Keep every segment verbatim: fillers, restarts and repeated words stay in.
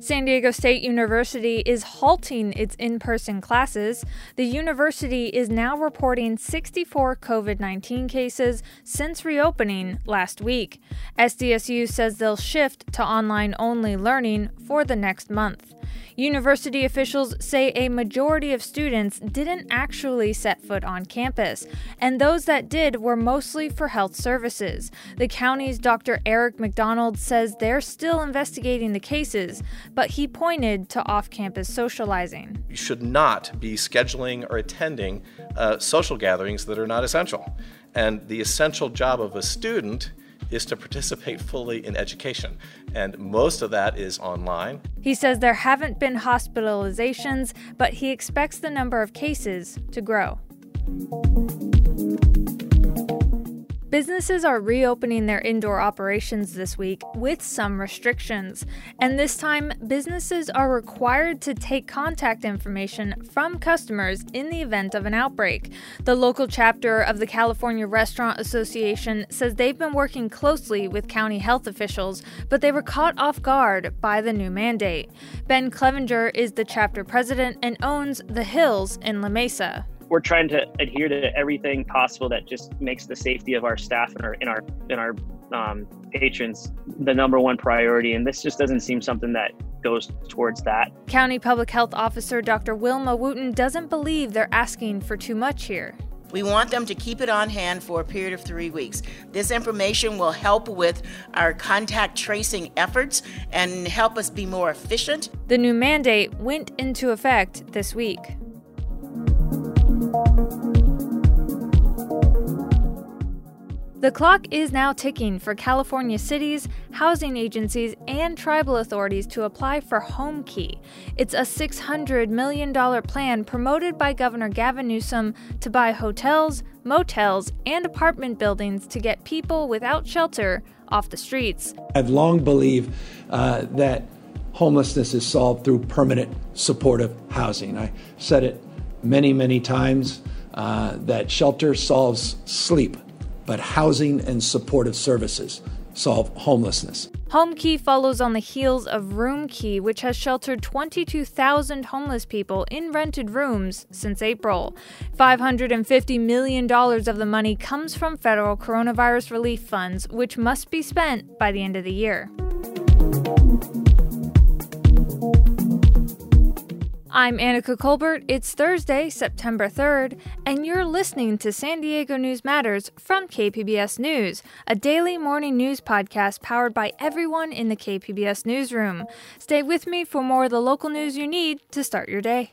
San Diego State University is halting its in-person classes. The university is now reporting sixty-four covid nineteen cases since reopening last week. S D S U says they'll shift to online-only learning for the next month. University officials say a majority of students didn't actually set foot on campus, and those that did were mostly for health services. The county's Doctor Eric McDonald says they're still investigating the cases, but he pointed to off-campus socializing. You should not be scheduling or attending uh, social gatherings that are not essential. And the essential job of a student is to participate fully in education, and most of that is online. He says there haven't been hospitalizations, but he expects the number of cases to grow. Businesses are reopening their indoor operations this week with some restrictions, and this time businesses are required to take contact information from customers in the event of an outbreak. The local chapter of the California Restaurant Association says they've been working closely with county health officials, but they were caught off guard by the new mandate. Ben Clevenger is the chapter president and owns The Hills in La Mesa. We're trying to adhere to everything possible that just makes the safety of our staff and our in our in our um, patrons the number one priority, and this just doesn't seem something that goes towards that. County Public Health Officer Doctor Wilma Wooten doesn't believe they're asking for too much here. We want them to keep it on hand for a period of three weeks. This information will help with our contact tracing efforts and help us be more efficient. The new mandate went into effect this week. The clock is now ticking for California cities, housing agencies, and tribal authorities to apply for HomeKey. It's a six hundred million dollars plan promoted by Governor Gavin Newsom to buy hotels, motels, and apartment buildings to get people without shelter off the streets. I've long believed uh, that homelessness is solved through permanent supportive housing. I said it many, many times uh, that shelter solves sleep, but housing and supportive services solve homelessness. HomeKey follows on the heels of Room Key, which has sheltered twenty-two thousand homeless people in rented rooms since April. five hundred fifty million dollars of the money comes from federal coronavirus relief funds, which must be spent by the end of the year. I'm Annika Colbert. It's Thursday, September third, and you're listening to San Diego News Matters from K P B S News, a daily morning news podcast powered by everyone in the K P B S newsroom. Stay with me for more of the local news you need to start your day.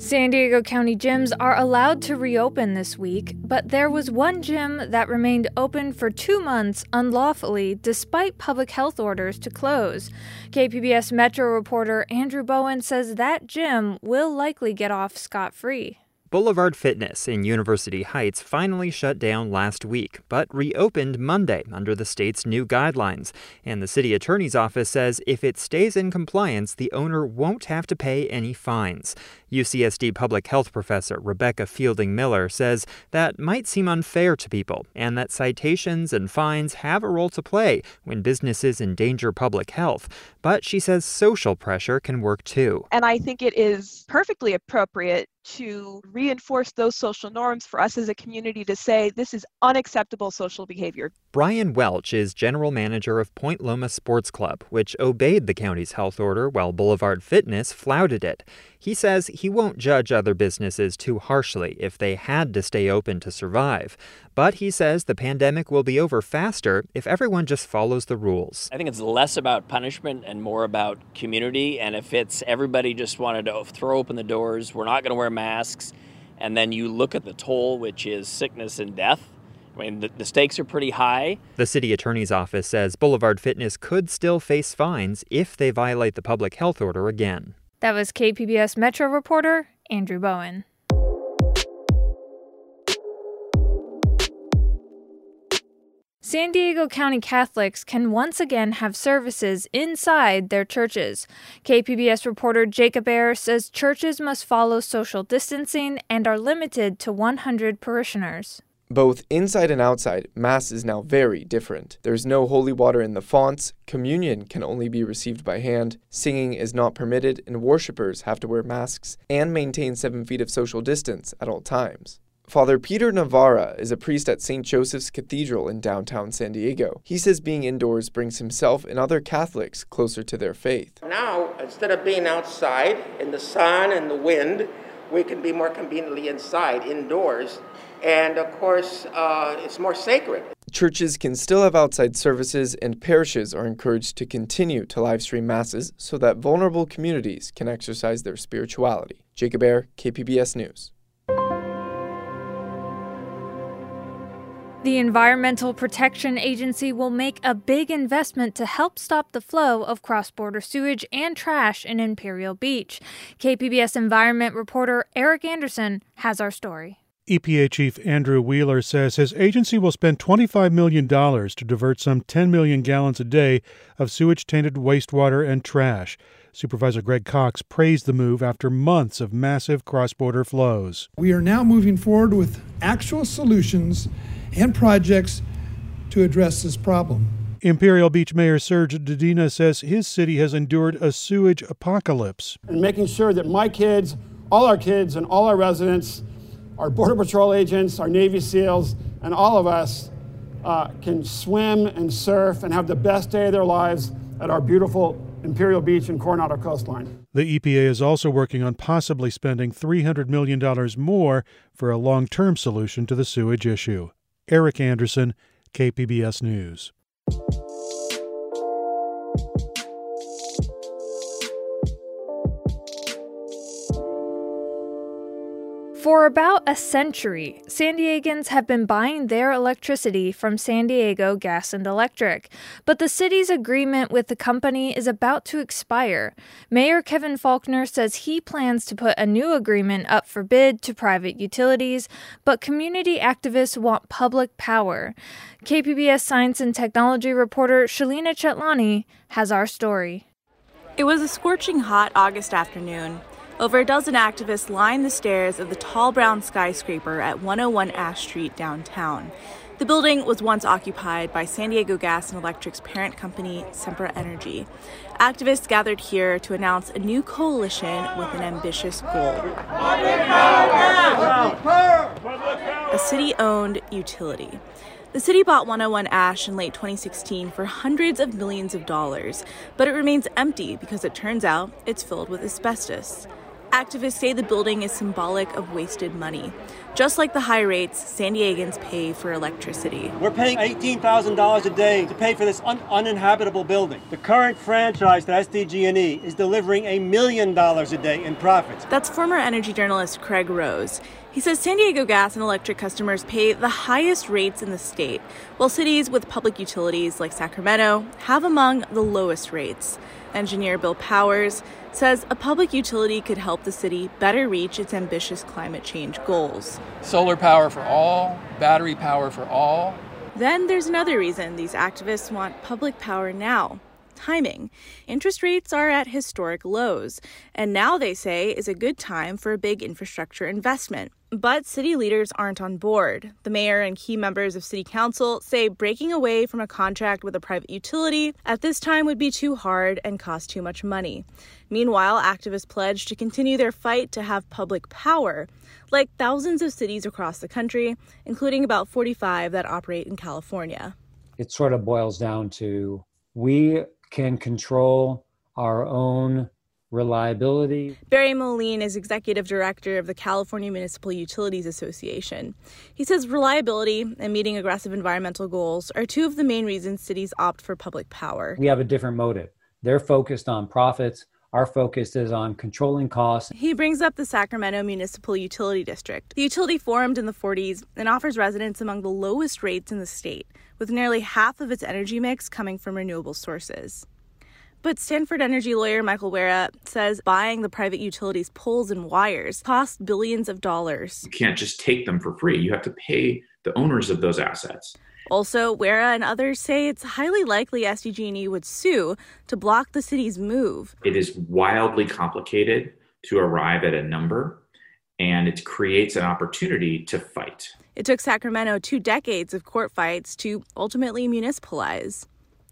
San Diego County gyms are allowed to reopen this week, but there was one gym that remained open for two months unlawfully despite public health orders to close. K P B S Metro reporter Andrew Bowen says that gym will likely get off scot-free. Boulevard Fitness in University Heights finally shut down last week, but reopened Monday under the state's new guidelines. And the city attorney's office says if it stays in compliance, the owner won't have to pay any fines. U C S D public health professor Rebecca Fielding-Miller says that might seem unfair to people, and that citations and fines have a role to play when businesses endanger public health. But she says social pressure can work too. And I think it is perfectly appropriate to reinforce those social norms for us as a community to say this is unacceptable social behavior. Brian Welch is general manager of Point Loma Sports Club, which obeyed the county's health order while Boulevard Fitness flouted it. He says he won't judge other businesses too harshly if they had to stay open to survive. But he says the pandemic will be over faster if everyone just follows the rules. I think it's less about punishment and more about community. And if it's everybody just wanted to throw open the doors, we're not going to wear masks, and then you look at the toll, which is sickness and death. I mean, the, the stakes are pretty high. The city attorney's office says Boulevard Fitness could still face fines if they violate the public health order again. That was K P B S Metro reporter Andrew Bowen. San Diego County Catholics can once again have services inside their churches. K P B S reporter Jacob Ayer says churches must follow social distancing and are limited to one hundred parishioners. Both inside and outside, Mass is now very different. There's no holy water in the fonts, communion can only be received by hand, singing is not permitted, and worshipers have to wear masks and maintain seven feet of social distance at all times. Father Peter Navarra is a priest at Saint Joseph's Cathedral in downtown San Diego. He says being indoors brings himself and other Catholics closer to their faith. Now, instead of being outside in the sun and the wind, we can be more conveniently inside, indoors, and of course, uh, it's more sacred. Churches can still have outside services, and parishes are encouraged to continue to live stream masses so that vulnerable communities can exercise their spirituality. Jacob Ayer, K P B S News. The Environmental Protection Agency will make a big investment to help stop the flow of cross-border sewage and trash in Imperial Beach. K P B S Environment reporter Eric Anderson has our story. E P A Chief Andrew Wheeler says his agency will spend twenty-five million dollars to divert some ten million gallons a day of sewage-tainted wastewater and trash. Supervisor Greg Cox praised the move after months of massive cross-border flows. We are now moving forward with actual solutions and projects to address this problem. Imperial Beach Mayor Serge Dedina says his city has endured a sewage apocalypse. And making sure that my kids, all our kids, and all our residents, our Border Patrol agents, our Navy SEALs, and all of us uh, can swim and surf and have the best day of their lives at our beautiful Imperial Beach and Coronado coastline. The E P A is also working on possibly spending three hundred million dollars more for a long-term solution to the sewage issue. Eric Anderson, K P B S News. For about a century, San Diegans have been buying their electricity from San Diego Gas and Electric, but the city's agreement with the company is about to expire. Mayor Kevin Faulconer says he plans to put a new agreement up for bid to private utilities, but community activists want public power. K P B S Science and Technology reporter Shalina Chatlani has our story. It was a scorching hot August afternoon. Over a dozen activists lined the stairs of the tall brown skyscraper at one oh one Ash Street downtown. The building was once occupied by San Diego Gas and Electric's parent company, Sempra Energy. Activists gathered here to announce a new coalition with an ambitious goal. A city-owned utility. The city bought one oh one Ash in late twenty sixteen for hundreds of millions of dollars, but it remains empty because it turns out it's filled with asbestos. Activists say the building is symbolic of wasted money, just like the high rates San Diegans pay for electricity. We're paying eighteen thousand dollars a day to pay for this un- uninhabitable building. The current franchise to S D G and E is delivering a million dollars a day in profits. That's former energy journalist Craig Rose. He says San Diego Gas and Electric customers pay the highest rates in the state, while cities with public utilities like Sacramento have among the lowest rates. Engineer Bill Powers says a public utility could help the city better reach its ambitious climate change goals. Solar power for all, battery power for all. Then there's another reason these activists want public power now. Timing. Interest rates are at historic lows, and now they say is a good time for a big infrastructure investment. But city leaders aren't on board. The mayor and key members of city council say breaking away from a contract with a private utility at this time would be too hard and cost too much money. Meanwhile, activists pledge to continue their fight to have public power, like thousands of cities across the country, including about forty-five that operate in California. It sort of boils down to we can control our own reliability. Barry Moline is executive director of the California Municipal Utilities Association. He says reliability and meeting aggressive environmental goals are two of the main reasons cities opt for public power. We have a different motive. They're focused on profits. Our focus is on controlling costs. He brings up the Sacramento Municipal Utility District. The utility formed in the forties and offers residents among the lowest rates in the state, with nearly half of its energy mix coming from renewable sources. But Stanford Energy lawyer Michael Weera says buying the private utilities' poles and wires costs billions of dollars. You can't just take them for free. You have to pay the owners of those assets. Also, Weera and others say it's highly likely S D G and E would sue to block the city's move. It is wildly complicated to arrive at a number, and it creates an opportunity to fight. It took Sacramento two decades of court fights to ultimately municipalize.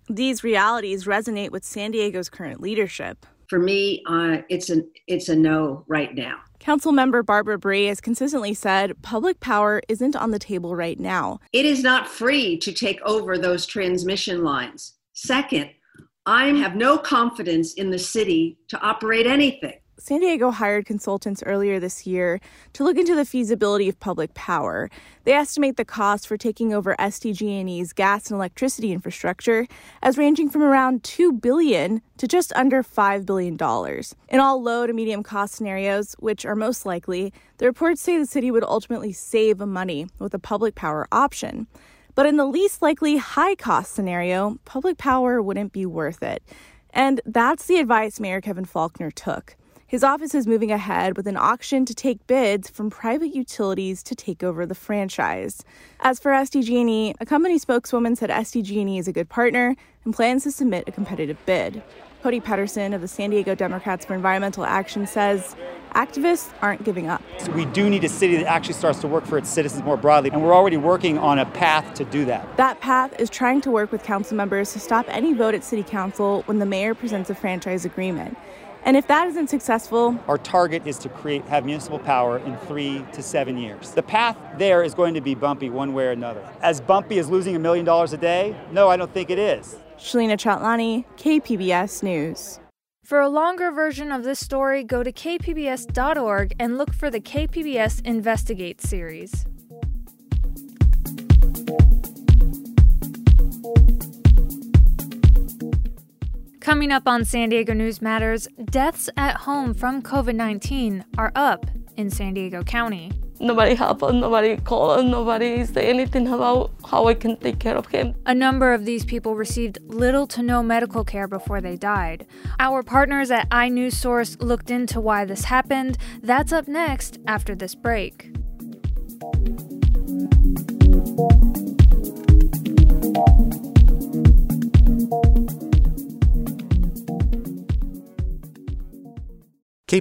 These realities resonate with San Diego's current leadership. For me, uh, it's an it's a no right now. Councilmember Barbara Bree has consistently said public power isn't on the table right now. It is not free to take over those transmission lines. Second, I have no confidence in the city to operate anything. San Diego hired consultants earlier this year to look into the feasibility of public power. They estimate the cost for taking over S D G and E's gas and electricity infrastructure as ranging from around two billion dollars to just under five billion dollars. In all low to medium cost scenarios, which are most likely, the reports say the city would ultimately save money with a public power option. But in the least likely high cost scenario, public power wouldn't be worth it. And that's the advice Mayor Kevin Faulconer took. His office is moving ahead with an auction to take bids from private utilities to take over the franchise. As for S D G and E, a company spokeswoman said S D G and E is a good partner and plans to submit a competitive bid. Cody Patterson of the San Diego Democrats for Environmental Action says activists aren't giving up. So we do need a city that actually starts to work for its citizens more broadly, and we're already working on a path to do that. That path is trying to work with council members to stop any vote at city council when the mayor presents a franchise agreement. And if that isn't successful, our target is to create have municipal power in three to seven years. The path there is going to be bumpy one way or another. As bumpy as losing a million dollars a day? No, I don't think it is. Shalina Chatlani, K P B S News. For a longer version of this story, go to k p b s dot org and look for the K P B S Investigate series. Coming up on San Diego News Matters, deaths at home from covid nineteen are up in San Diego County. Nobody helped us, nobody called us, nobody said anything about how I can take care of him. A number of these people received little to no medical care before they died. Our partners at iNewsSource looked into why this happened. That's up next after this break. K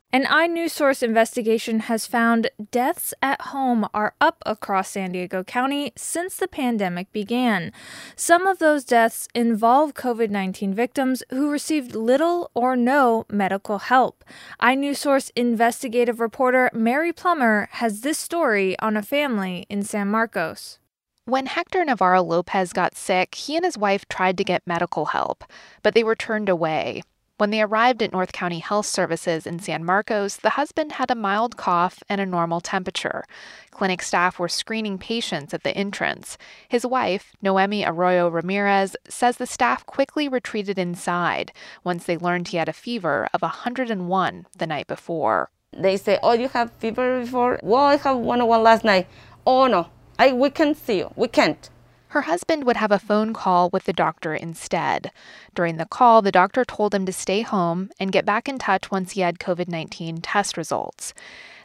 An iNewsSource investigation has found deaths at home are up across San Diego County since the pandemic began. Some of those deaths involve covid nineteen victims who received little or no medical help. iNewsSource investigative reporter Mary Plummer has this story on a family in San Marcos. When Hector Navarro Lopez got sick, he and his wife tried to get medical help, but they were turned away. When they arrived at North County Health Services in San Marcos, the husband had a mild cough and a normal temperature. Clinic staff were screening patients at the entrance. His wife, Noemi Arroyo Ramirez, says the staff quickly retreated inside once they learned he had a fever of one hundred one the night before. They say, oh, you have fever before? Well, I have one oh one last night. Oh, no, I we can't see you. We can't. her husband would have a phone call with the doctor instead. During the call, the doctor told him to stay home and get back in touch once he had COVID nineteen test results.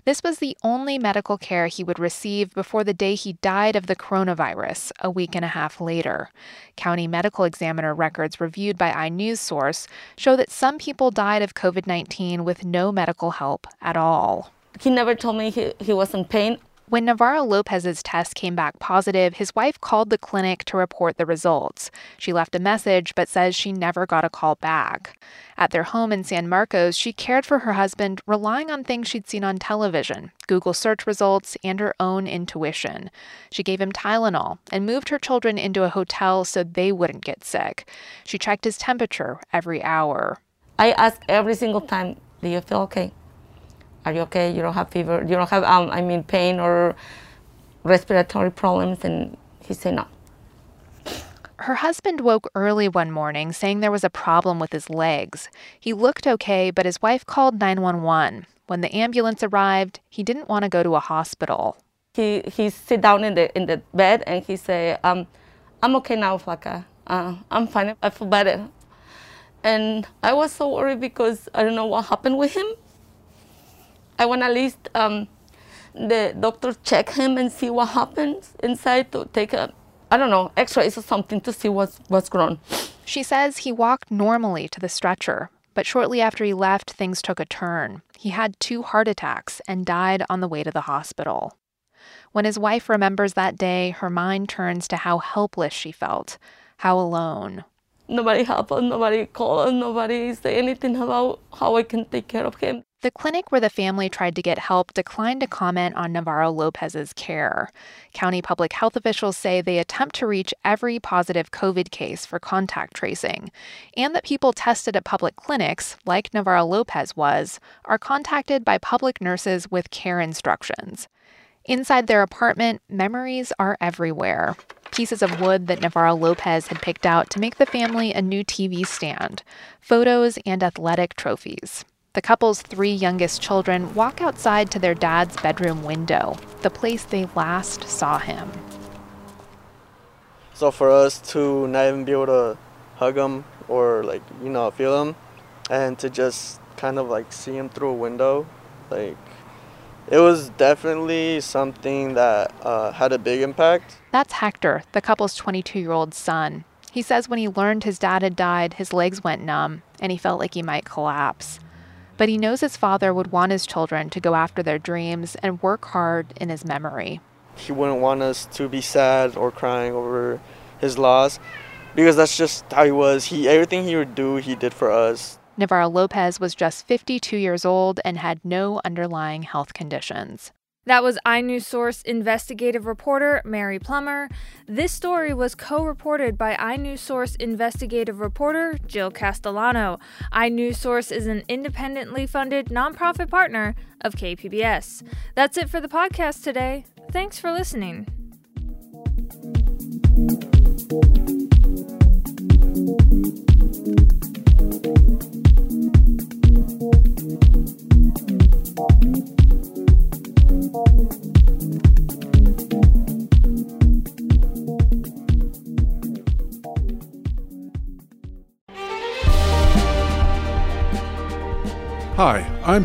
This was the only medical care he would receive before the day he died of the coronavirus, a week and a half later. County medical examiner records reviewed by iNewsSource show that some people died of COVID nineteen with no medical help at all. He never told me he, he was in pain. When Navarro Lopez's test came back positive, his wife called the clinic to report the results. She left a message but says she never got a call back. At their home in San Marcos, she cared for her husband, relying on things she'd seen on television, Google search results, and her own intuition. She gave him Tylenol and moved her children into a hotel so they wouldn't get sick. She checked his temperature every hour. I ask every single time, do you feel okay? Are you okay? You don't have fever? You don't have, um, I mean, pain or respiratory problems? And he said no. Her husband woke early one morning saying there was a problem with his legs. He looked okay, but his wife called nine one one. When the ambulance arrived, he didn't want to go to a hospital. He he sit down in the in the bed and he said, um, I'm okay now, Flaca. Uh, I'm fine. I feel better. And I was so worried because I don't know what happened with him. I want at least um, the doctor check him and see what happens inside to take a, I don't know, x-rays or something to see what's, what's wrong. She says he walked normally to the stretcher, but shortly after he left, things took a turn. He had two heart attacks and died on the way to the hospital. When his wife remembers that day, her mind turns to how helpless she felt, how alone. Nobody helped us, nobody called us, nobody said anything about how I can take care of him. The clinic where the family tried to get help declined to comment on Navarro Lopez's care. County public health officials say they attempt to reach every positive COVID case for contact tracing, and that people tested at public clinics, like Navarro Lopez was, are contacted by public nurses with care instructions. Inside their apartment, memories are everywhere. Pieces of wood that Navarro Lopez had picked out to make the family a new T V stand, photos and athletic trophies. The couple's three youngest children walk outside to their dad's bedroom window, the place they last saw him. So for us to not even be able to hug him or, like, you know, feel him, and to just kind of like see him through a window, like, it was definitely something that uh, had a big impact. That's Hector, the couple's twenty-two-year-old son. He says when he learned his dad had died, his legs went numb and he felt like he might collapse. But he knows his father would want his children to go after their dreams and work hard in his memory. He wouldn't want us to be sad or crying over his loss, because that's just how he was. He, everything he would do, he did for us. Navarro Lopez was just fifty-two years old and had no underlying health conditions. That was iNewsSource investigative reporter Mary Plummer. This story was co-reported by iNewsSource investigative reporter Jill Castellano. iNewsSource is an independently funded nonprofit partner of K P B S. That's it for the podcast today. Thanks for listening. Hi, I'm